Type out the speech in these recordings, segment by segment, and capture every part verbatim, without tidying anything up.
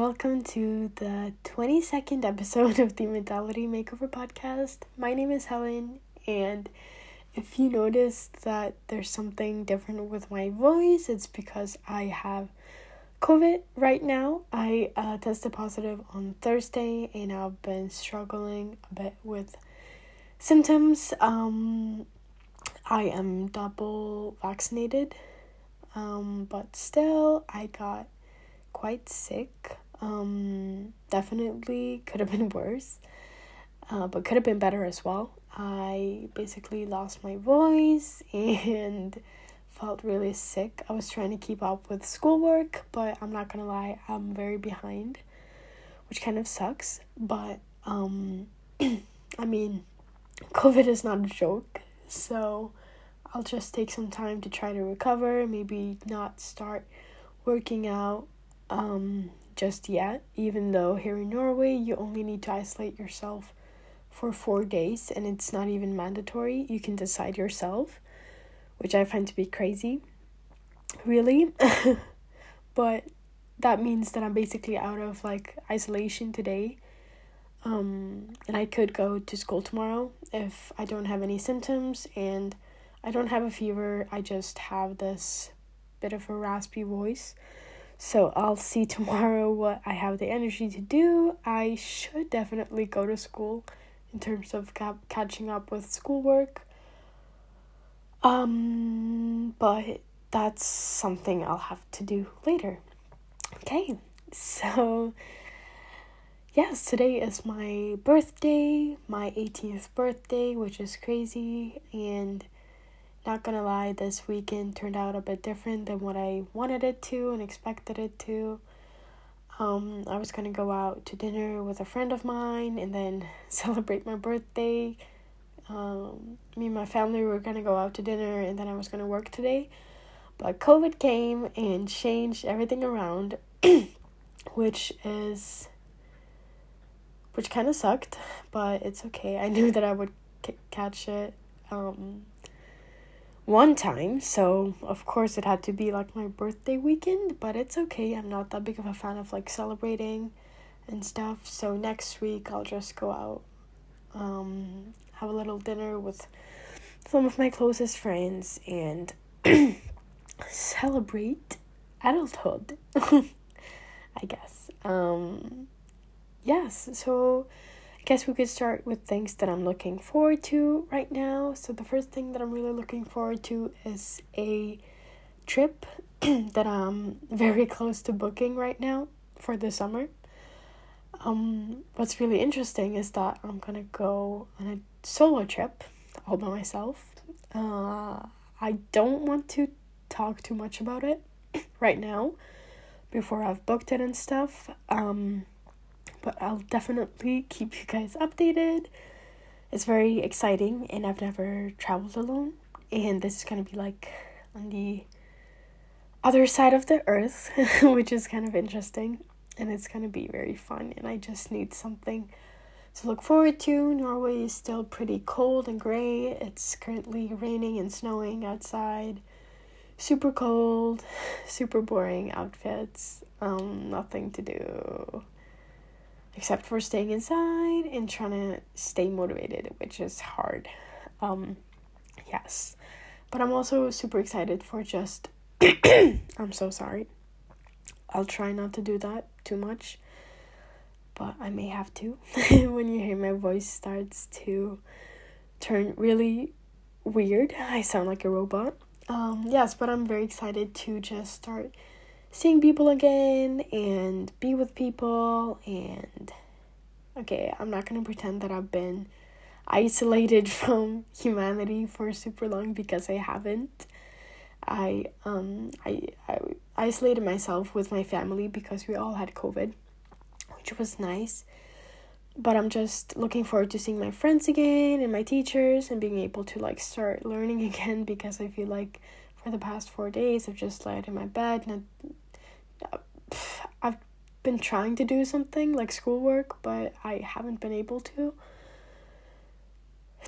welcome to the twenty-second episode of the Mentality Makeover Podcast. My name is Helen, and if you notice that there's something different with my voice, it's because I have COVID right now. I uh, tested positive on Thursday, and I've been struggling a bit with symptoms. Um, I am double vaccinated, um, but still, I got quite sick. Um, definitely could have been worse, uh, but could have been better as well. I basically lost my voice and felt really sick. I was trying to keep up with schoolwork, but I'm not gonna lie, I'm very behind, which kind of sucks. But um, I mean, COVID is not a joke, so I'll just take some time to try to recover, maybe not start working out um just yet, even though here in Norway you only need to isolate yourself for four days, and it's not even mandatory. You can decide yourself, which I find to be crazy, really. But that means that I'm basically out of like isolation today, um and I could go to school tomorrow if I don't have any symptoms, and I don't have a fever. I just have this bit of a raspy voice. So I'll see tomorrow what I have the energy to do. I should definitely go to school in terms of cap- catching up with schoolwork. Um, but that's something I'll have to do later. Okay, so yes, today is my birthday, my eighteenth birthday, which is crazy. And not gonna lie, this weekend turned out a bit different than what I wanted it to and expected it to. Um, I was gonna go out to dinner with a friend of mine and then celebrate my birthday. Um, me and my family were gonna go out to dinner, and then I was gonna work today. But COVID came and changed everything around, which is, which kind of sucked, but it's okay. I knew that I would c- catch it, um... one time, so of course it had to be like my birthday weekend. But it's okay, I'm not that big of a fan of like celebrating and stuff, so next week I'll just go out, um have a little dinner with some of my closest friends and celebrate adulthood. I guess. Um yes, so I guess we could start with things that I'm looking forward to right now. So the first thing that I'm really looking forward to is a trip that I'm very close to booking right now for the summer. Um, what's really interesting is that I'm gonna go on a solo trip all by myself. Uh, I don't want to talk too much about it right now before I've booked it and stuff. Um... But I'll definitely keep you guys updated. It's very exciting, and I've never traveled alone. And this is going to be like on the other side of the earth, which is kind of interesting. And it's going to be very fun, and I just need something to look forward to. Norway is still pretty cold and gray. It's currently raining and snowing outside. Super cold, super boring outfits. Um, nothing to do except for staying inside and trying to stay motivated, which is hard. Um, yes. But I'm also super excited for just... I'm so sorry. I'll try not to do that too much, but I may have to. When you hear my voice starts to turn really weird, I sound like a robot. Um, yes, but I'm very excited to just start seeing people again and be with people. And okay, I'm not gonna pretend that I've been isolated from humanity for super long, because I haven't. I um I, I isolated myself with my family because we all had COVID, which was nice. But I'm just looking forward to seeing my friends again and my teachers and being able to like start learning again, because I feel like for the past four days I've just laid in my bed and I, I've been trying to do something like schoolwork, but I haven't been able to,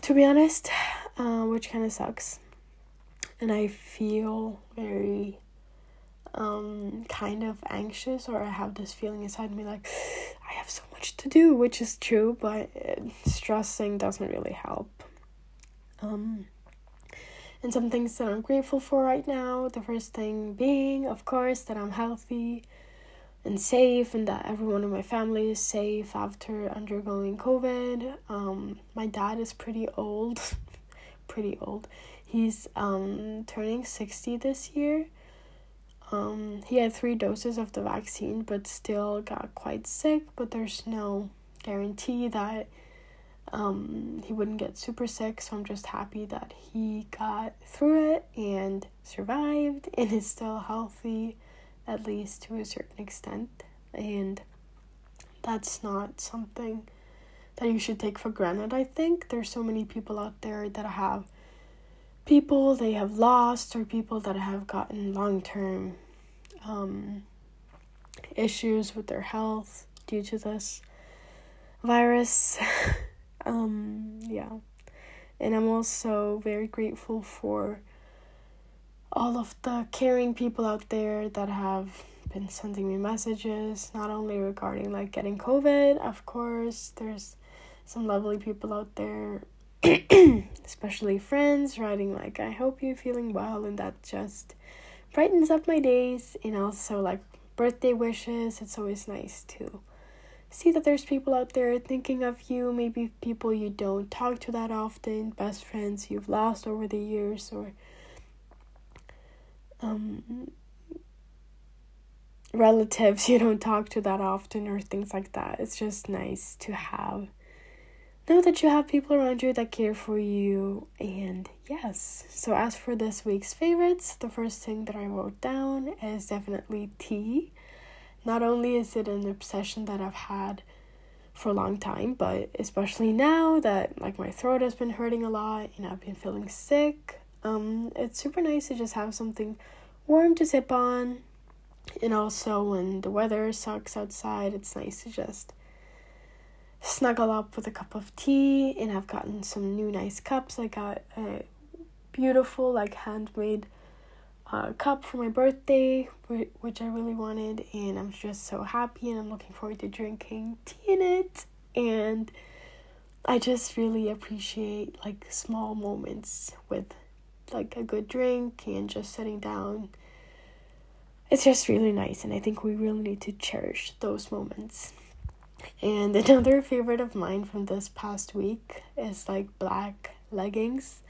to be honest, uh, which kind of sucks. And I feel very um, kind of anxious, or I have this feeling inside me like, I have so much to do, which is true, but stressing doesn't really help. Um, and some things that I'm grateful for right now, the first thing being, of course, that I'm healthy and safe, and that everyone in my family is safe after undergoing COVID. Um, my dad is pretty old, pretty old. He's um turning sixty this year. Um, he had three doses of the vaccine, but still got quite sick. But there's no guarantee that um he wouldn't get super sick. So I'm just happy that he got through it and survived and is still healthy, at least to a certain extent, and that's not something that you should take for granted. I think there's so many people out there that have people they have lost, or people that have gotten long-term um, issues with their health due to this virus. um, yeah, and I'm also very grateful for all of the caring people out there that have been sending me messages, not only regarding like getting COVID, of course, there's some lovely people out there, especially friends, writing like, I hope you're feeling well, and that just brightens up my days, and also like birthday wishes. It's always nice to see that there's people out there thinking of you, maybe people you don't talk to that often, best friends you've lost over the years, or Um, relatives you don't talk to that often, or things like that. It's just nice to have, know that you have people around you that care for you. And yes, so as for this week's favorites, the first thing that I wrote down is definitely tea. Not only is it an obsession that I've had for a long time, but especially now that like my throat has been hurting a lot and I've been feeling sick, Um, it's super nice to just have something warm to sip on. And also when the weather sucks outside, it's nice to just snuggle up with a cup of tea. And I've gotten some new nice cups. I got a beautiful like handmade uh, cup for my birthday, which I really wanted. And I'm just so happy, and I'm looking forward to drinking tea in it. And I just really appreciate like small moments with like a good drink and just sitting down. It's just really nice, and I think we really need to cherish those moments. And another favorite of mine from this past week is like black leggings,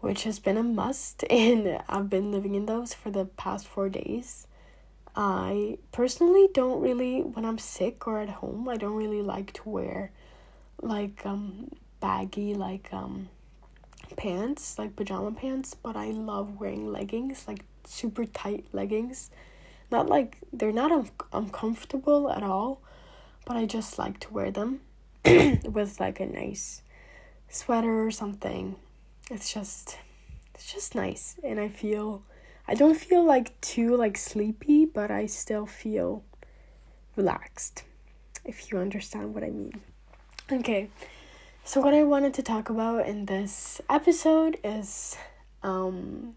which has been a must, and I've been living in those for the past four days. I personally don't really, when I'm sick or at home, I don't really like to wear like um baggy like um pants, like pajama pants, but I love wearing leggings, like super tight leggings. Not like they're not un- uncomfortable at all, but I just like to wear them with like a nice sweater or something. It's just it's just nice, and I feel I don't feel like too like sleepy, but I still feel relaxed, if you understand what I mean. Okay. So what I wanted to talk about in this episode is, um,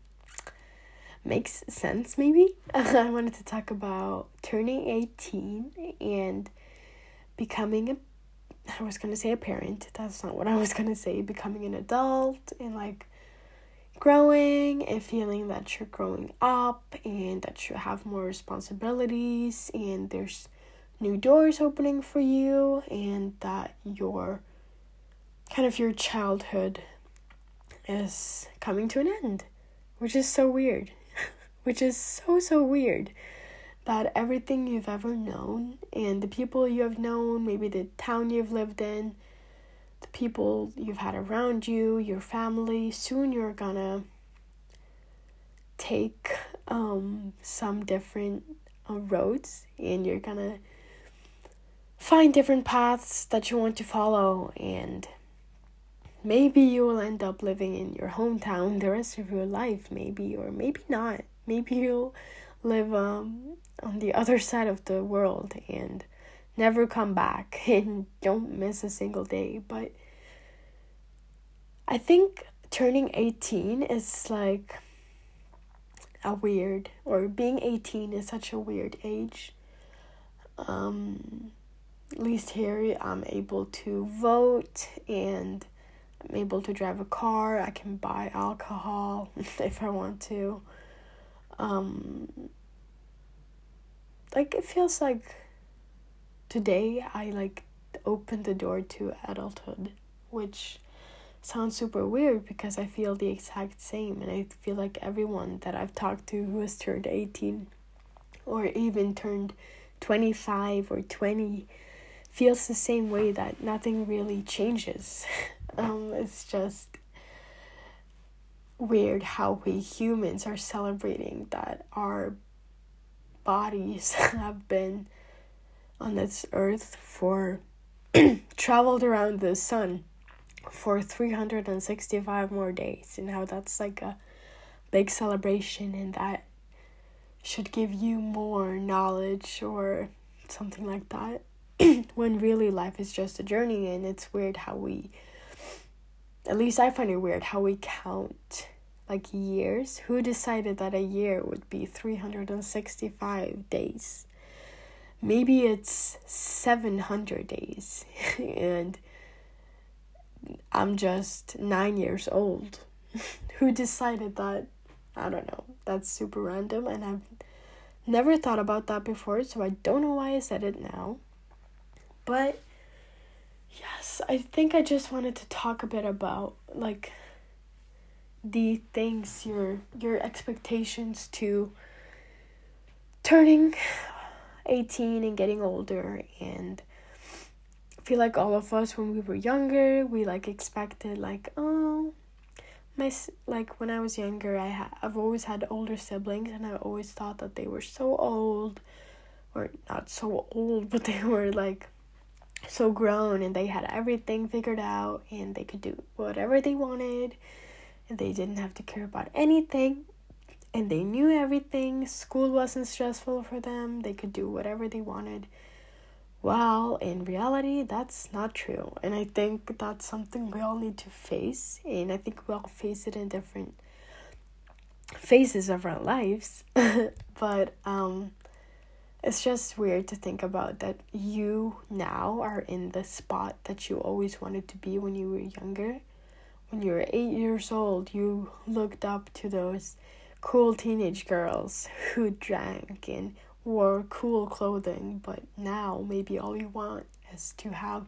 makes sense maybe. I wanted to talk about turning eighteen and becoming a, I was going to say a parent, that's not what I was going to say, becoming an adult, and like growing and feeling that you're growing up and that you have more responsibilities and there's new doors opening for you, and that you're kind of your childhood is coming to an end, which is so weird, which is so, so weird, that everything you've ever known, and the people you have known, maybe the town you've lived in, the people you've had around you, your family, soon you're gonna take um some different uh, roads, and you're gonna find different paths that you want to follow, and maybe you will end up living in your hometown the rest of your life, maybe, or maybe not. Maybe you'll live um, on the other side of the world and never come back and don't miss a single day. But I think turning eighteen is like a weird, or being eighteen is such a weird age. Um, at least here I'm able to vote and I'm able to drive a car. I can buy alcohol if I want to. Um, like, it feels like today I, like, opened the door to adulthood, which sounds super weird because I feel the exact same, and I feel like everyone that I've talked to who has turned eighteen or even turned twenty-five or twenty feels the same way, that nothing really changes. Um, it's just weird how we humans are celebrating that our bodies have been on this earth for traveled around the sun for three hundred sixty-five more days, and how that's like a big celebration, and that should give you more knowledge or something like that, when really life is just a journey. And it's weird how we, at least I find it weird how we count like years. Who decided that a year would be three hundred sixty-five days? Maybe it's seven hundred days, and I'm just nine years old. Who decided that? I don't know. That's super random, and I've never thought about that before, so I don't know why I said it now. But yes, I think I just wanted to talk a bit about, like, the things, your your expectations to turning eighteen and getting older. And I feel like all of us, when we were younger, we like expected, like, oh, my, like, when I was younger, I ha- I've always had older siblings, and I always thought that they were so old, or not so old, but they were like so grown, and they had everything figured out, and they could do whatever they wanted, and they didn't have to care about anything, and they knew everything. School wasn't stressful for them. They could do whatever they wanted. Well, in reality, that's not true. And I think that's something we all need to face. And I think we all face it in different phases of our lives. But um, it's just weird to think about that you now are in the spot that you always wanted to be when you were younger. When you were eight years old, you looked up to those cool teenage girls who drank and wore cool clothing, but now maybe all you want is to have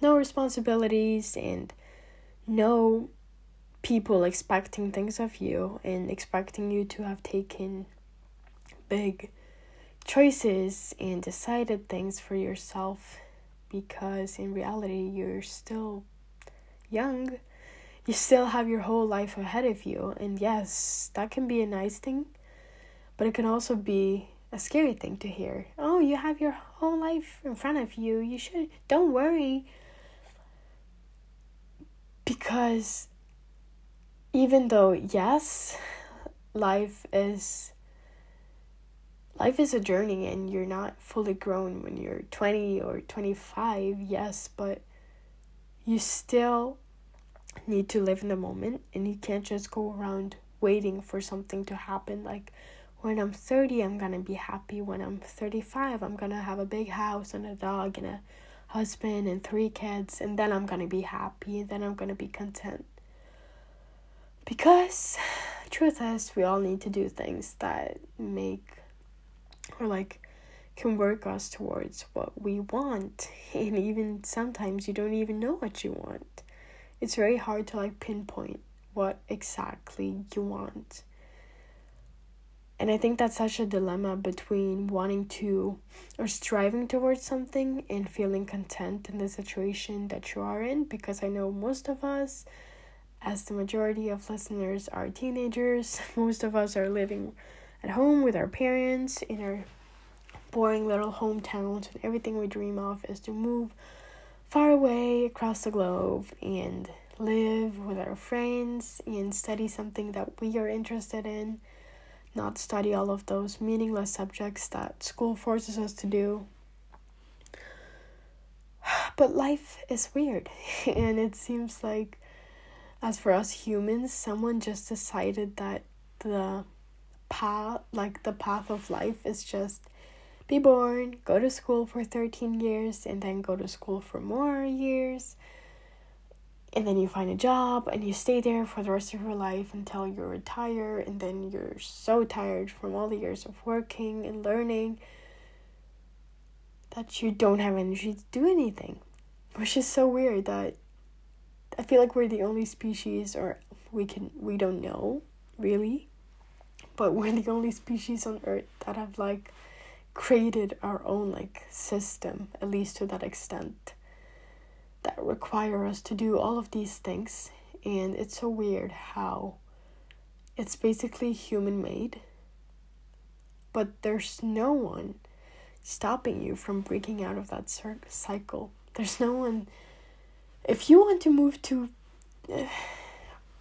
no responsibilities and no people expecting things of you and expecting you to have taken big choices and decided things for yourself, because in reality you're still young. You still have your whole life ahead of you, and yes, that can be a nice thing, but it can also be a scary thing to hear. Oh, you have your whole life in front of you. You should, don't worry. Because even though, yes, life is life is a journey, and you're not fully grown when you're twenty or twenty-five, yes, but you still need to live in the moment, and you can't just go around waiting for something to happen, like, when I'm thirty, I'm gonna be happy. When I'm thirty-five, I'm gonna have a big house and a dog and a husband and three kids, and then I'm gonna be happy, and then I'm gonna be content. Because, truth is, we all need to do things that make, or like, can work us towards what we want, and even sometimes you don't even know what you want. It's very hard to, like, pinpoint what exactly you want. And I think that's such a dilemma between wanting to or striving towards something and feeling content in the situation that you are in. Because I know most of us, as the majority of listeners, are teenagers. Most of us are living at home with our parents in our boring little hometowns. And everything we dream of is to move far away across the globe and live with our friends and study something that we are interested in. Not study all of those meaningless subjects that school forces us to do. But life is weird, and it seems like, as for us humans, someone just decided that the path, like the path of life is just be born, go to school for thirteen years, and then go to school for more years, and then you find a job and you stay there for the rest of your life until you retire, and then you're so tired from all the years of working and learning that you don't have energy to do anything, which is so weird that I feel like we're the only species, or we can we don't know really, but we're the only species on Earth that have like created our own like system, at least to that extent, that require us to do all of these things. And it's so weird how it's basically human made, but there's no one stopping you from breaking out of that cycle. There's no one. If you want to move to uh,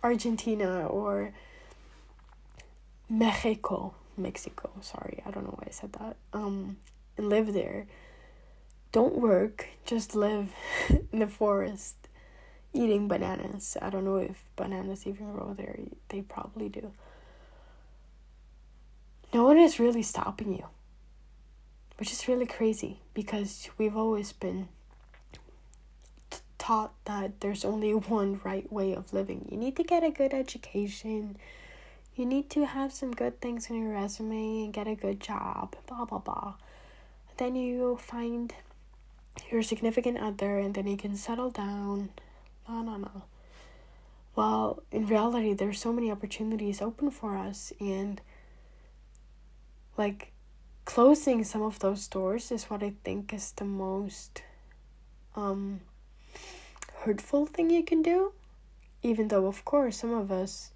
Argentina or Mexico, Mexico, sorry, I don't know why I said that, um, and live there, don't work, just live in the forest, eating bananas. I don't know if bananas even grow there, they probably do. No one is really stopping you, which is really crazy, because we've always been t- taught that there's only one right way of living. You need to get a good education, you need to have some good things on your resume and get a good job, blah, blah, blah. Then you find your significant other and then you can settle down. No, no, no. Well, in reality, there's so many opportunities open for us, and like closing some of those doors is what I think is the most um, hurtful thing you can do. Even though, of course, some of us,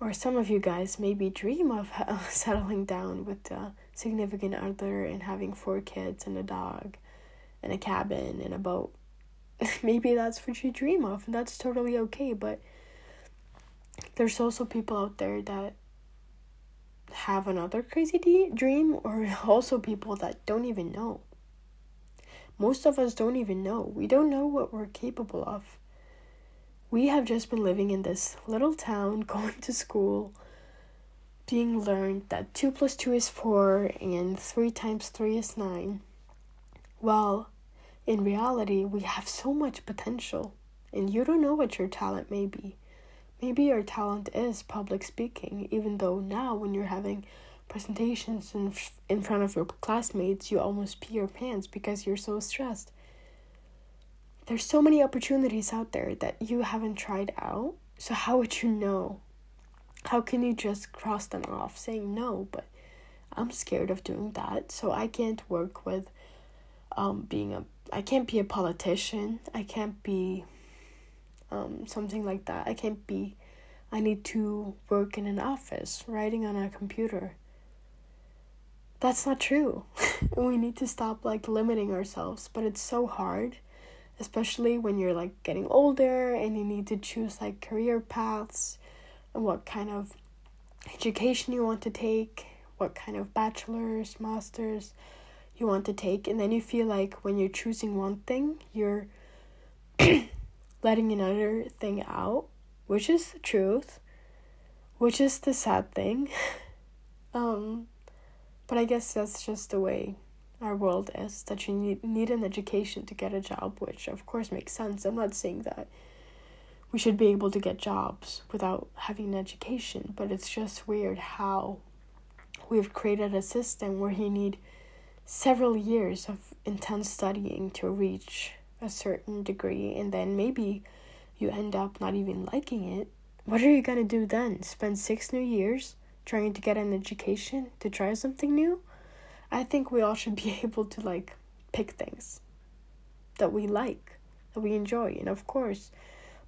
or some of you guys, maybe dream of uh, settling down with a significant other and having four kids and a dog and a cabin and a boat. Maybe that's what you dream of, and that's totally okay. But there's also people out there that have another crazy de- dream, or also people that don't even know. Most of us don't even know. We don't know what we're capable of. We have just been living in this little town, going to school, being learned that two plus two is four and three times three is nine. Well, in reality, we have so much potential, and you don't know what your talent may be. Maybe your talent is public speaking, even though now when you're having presentations in, in front of your classmates, you almost pee your pants because you're so stressed. There's so many opportunities out there that you haven't tried out, so how would you know? How can you just cross them off saying, no, but I'm scared of doing that, so I can't work with um being a I can't be a politician, I can't be um something like that, I can't be I need to work in an office writing on a computer. That's not true. We need to stop like limiting ourselves, but it's so hard. Especially when you're like getting older and you need to choose like career paths and what kind of education you want to take, what kind of bachelor's, master's you want to take. And then you feel like when you're choosing one thing, you're letting another thing out, which is the truth, which is the sad thing. um, but I guess that's just the way our world is, that you need, need an education to get a job, which of course makes sense. I'm not saying that we should be able to get jobs without having an education, but it's just weird how we've created a system where you need several years of intense studying to reach a certain degree, and then maybe you end up not even liking it. What are you gonna do then? Spend six new years trying to get an education to try something new? I think we all should be able to, like, pick things that we like, that we enjoy. And, of course,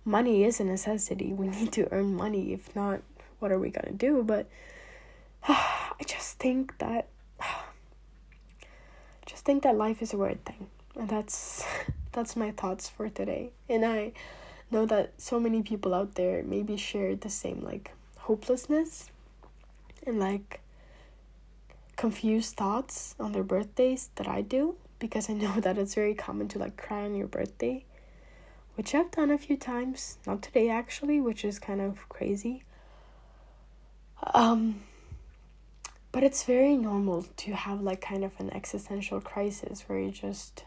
money is a necessity. We need to earn money. If not, what are we going to do? But uh, I just think that... Uh, just think that life is a weird thing. And that's, that's my thoughts for today. And I know that so many people out there maybe share the same, like, hopelessness and, like... confused thoughts on their birthdays that I do, because I know that it's very common to like cry on your birthday, which I've done a few times, not today actually, which is kind of crazy. Um, But it's very normal to have like kind of an existential crisis where you're just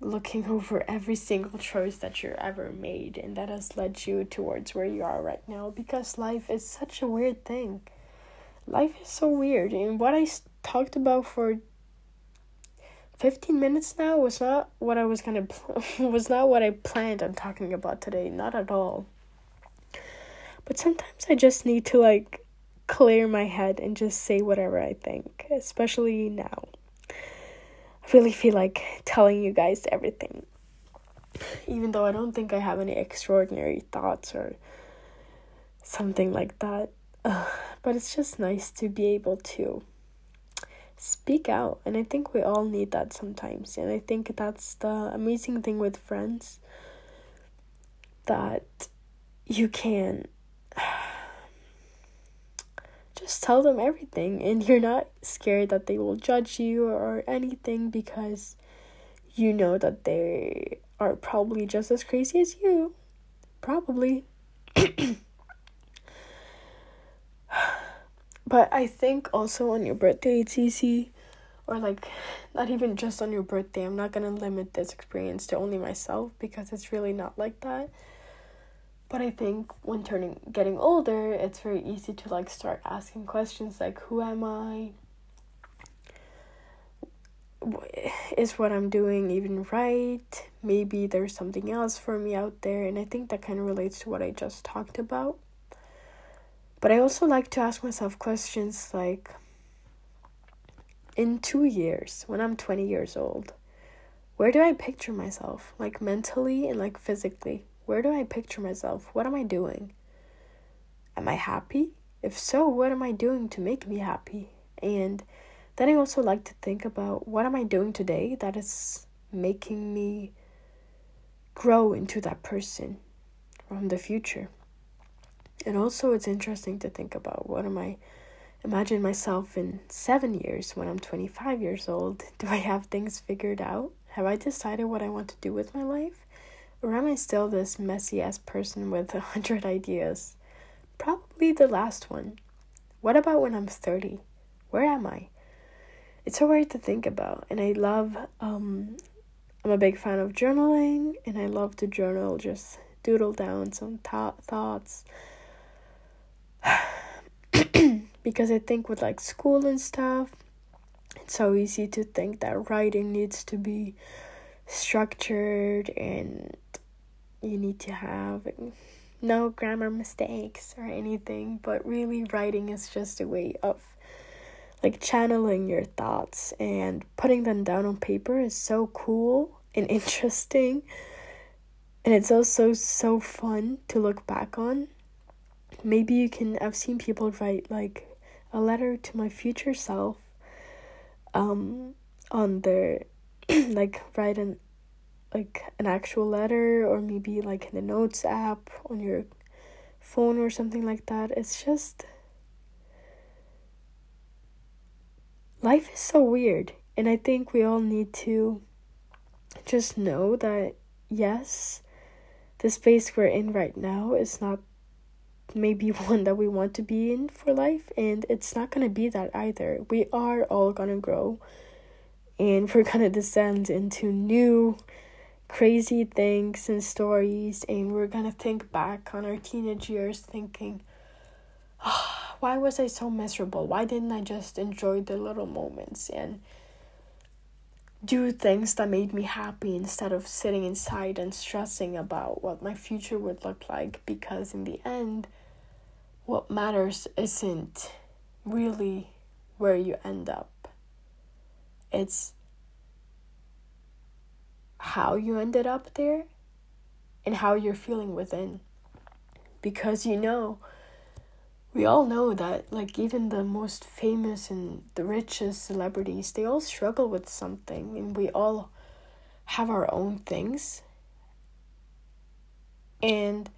looking over every single choice that you're ever made and that has led you towards where you are right now, because life is such a weird thing. Life is so weird, and what I talked about for fifteen minutes now was not what I was gonna pl- was not what I planned on talking about today, not at all. But sometimes I just need to like clear my head and just say whatever I think, especially now. I really feel like telling you guys everything, even though I don't think I have any extraordinary thoughts or something like that. Ugh, but it's just nice to be able to speak out, and I think we all need that sometimes. And I think that's the amazing thing with friends, that you can just tell them everything and you're not scared that they will judge you or anything, because you know that they are probably just as crazy as you. Probably. But I think also on your birthday, it's easy, or like not even just on your birthday. I'm not gonna limit this experience to only myself because it's really not like that. But I think when turning, getting older, it's very easy to like start asking questions like, who am I? Is what I'm doing even right? Maybe there's something else for me out there. And I think that kind of relates to what I just talked about. But I also like to ask myself questions like, in two years, when I'm twenty years old, where do I picture myself? Like mentally and like physically. Where do I picture myself? What am I doing? Am I happy? If so, what am I doing to make me happy? And then I also like to think about, what am I doing today that is making me grow into that person from the future? And also it's interesting to think about, what am I, imagine myself in seven years when I'm twenty-five years old. Do I have things figured out? Have I decided what I want to do with my life? Or am I still this messy-ass person with a hundred ideas? Probably the last one. What about when I'm thirty? Where am I? It's so hard to think about. And I love, um, I'm a big fan of journaling. And I love to journal, just doodle down some th- thoughts. Because I think with like school and stuff, it's so easy to think that writing needs to be structured and you need to have no grammar mistakes or anything, but really writing is just a way of like channeling your thoughts, and putting them down on paper is so cool and interesting, and it's also so fun to look back on. Maybe you can, I've seen people write like a letter to my future self um on their like write an like an actual letter, or maybe like in the notes app on your phone or something like that. It's just, life is so weird, and I think we all need to just know that yes, the space we're in right now is not maybe one that we want to be in for life, and it's not gonna be that either. We are all gonna grow. And we're going to descend into new crazy things and stories. And we're going to think back on our teenage years thinking, oh, why was I so miserable? Why didn't I just enjoy the little moments and do things that made me happy instead of sitting inside and stressing about what my future would look like? Because in the end, what matters isn't really where you end up. It's how you ended up there and how you're feeling within. Because, you know, we all know that, like, even the most famous and the richest celebrities, they all struggle with something, and we all have our own things. And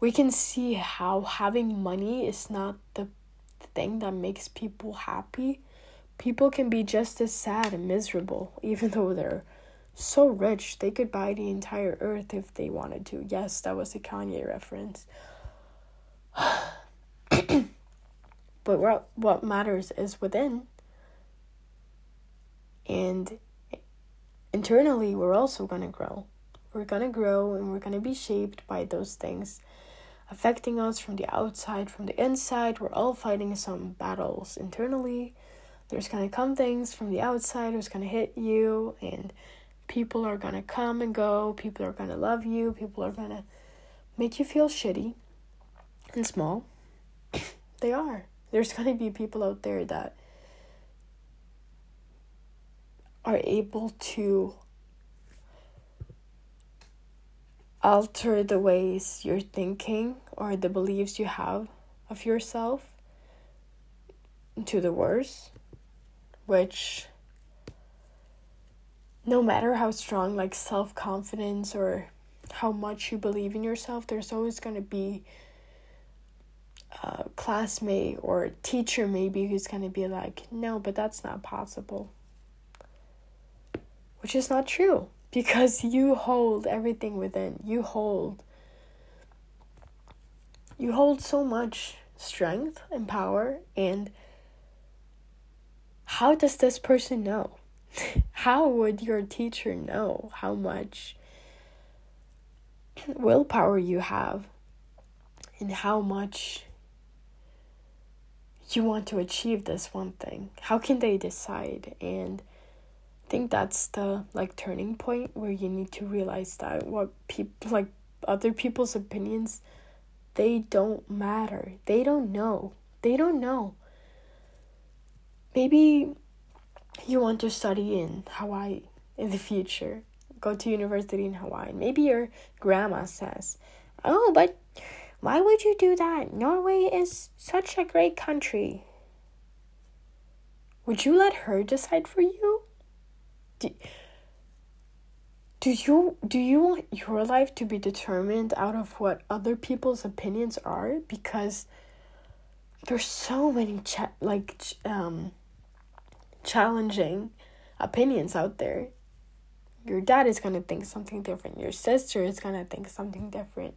we can see how having money is not the thing that makes people happy. People can be just as sad and miserable, even though they're so rich. They could buy the entire earth if they wanted to. Yes, that was a Kanye reference. But what what matters is within. And internally, we're also going to grow. We're going to grow and we're going to be shaped by those things affecting us from the outside, from the inside. We're all fighting some battles internally. There's going to come things from the outside who's going to hit you, and people are going to come and go. People are going to love you. People are going to make you feel shitty and small. They are. There's going to be people out there that are able to alter the ways you're thinking or the beliefs you have of yourself to the worse, which, no matter how strong, like, self-confidence or how much you believe in yourself, there's always going to be a classmate or teacher maybe who's going to be like, no, but that's not possible. Which is not true, because you hold everything within. You hold you hold so much strength and power. And how does this person know? How would your teacher know how much willpower you have and how much you want to achieve this one thing? How can they decide? And I think that's the, like, turning point where you need to realize that what people, like, other people's opinions, they don't matter. They don't know. They don't know. Maybe you want to study in Hawaii in the future, go to university in Hawaii. Maybe your grandma says, oh, but why would you do that? Norway is such a great country. Would you let her decide for you? Do, do you do you want your life to be determined out of what other people's opinions are? Because there's so many cha- like um challenging opinions out there. Your dad is gonna think something different. Your sister is gonna think something different.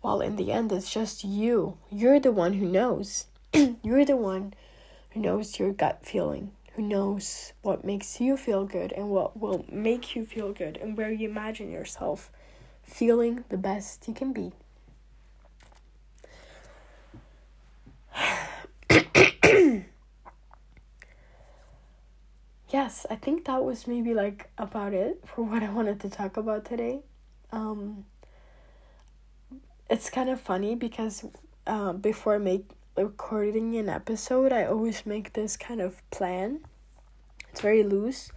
While in the end, it's just you. You're the one who knows. You're the one who knows your gut feeling, who knows what makes you feel good and what will make you feel good and where you imagine yourself feeling the best you can be. Yes, I think that was maybe, like, about it for what I wanted to talk about today. Um, it's kind of funny because uh, before make recording an episode, I always make this kind of plan. It's very loose,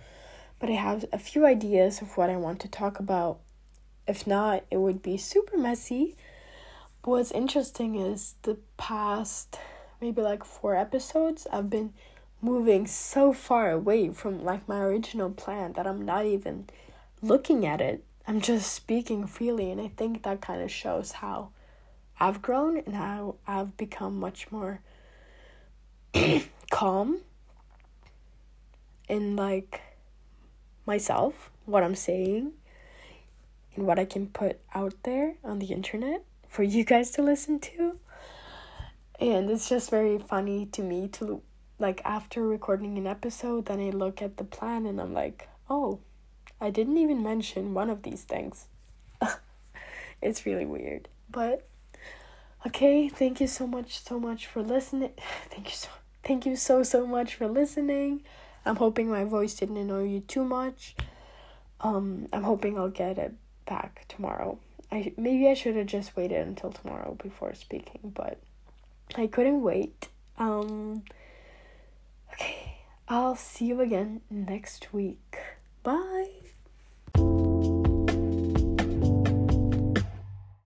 but I have a few ideas of what I want to talk about. If not, it would be super messy. But what's interesting is the past maybe like four episodes, I've been moving so far away from, like, my original plan that I'm not even looking at it. I'm just speaking freely, and I think that kind of shows how I've grown and how I've become much more calm in, like, myself, what I'm saying, and what I can put out there on the internet for you guys to listen to. And it's just very funny to me to, like, after recording an episode, then I look at the plan and I'm like, oh, I didn't even mention one of these things. It's really weird. But okay, thank you so much, so much for listening. Thank you so thank you so so much for listening. I'm hoping my voice didn't annoy you too much. Um I'm hoping I'll get it back tomorrow. I maybe I should have just waited until tomorrow before speaking, but I couldn't wait. Um Okay, I'll see you again next week. Bye!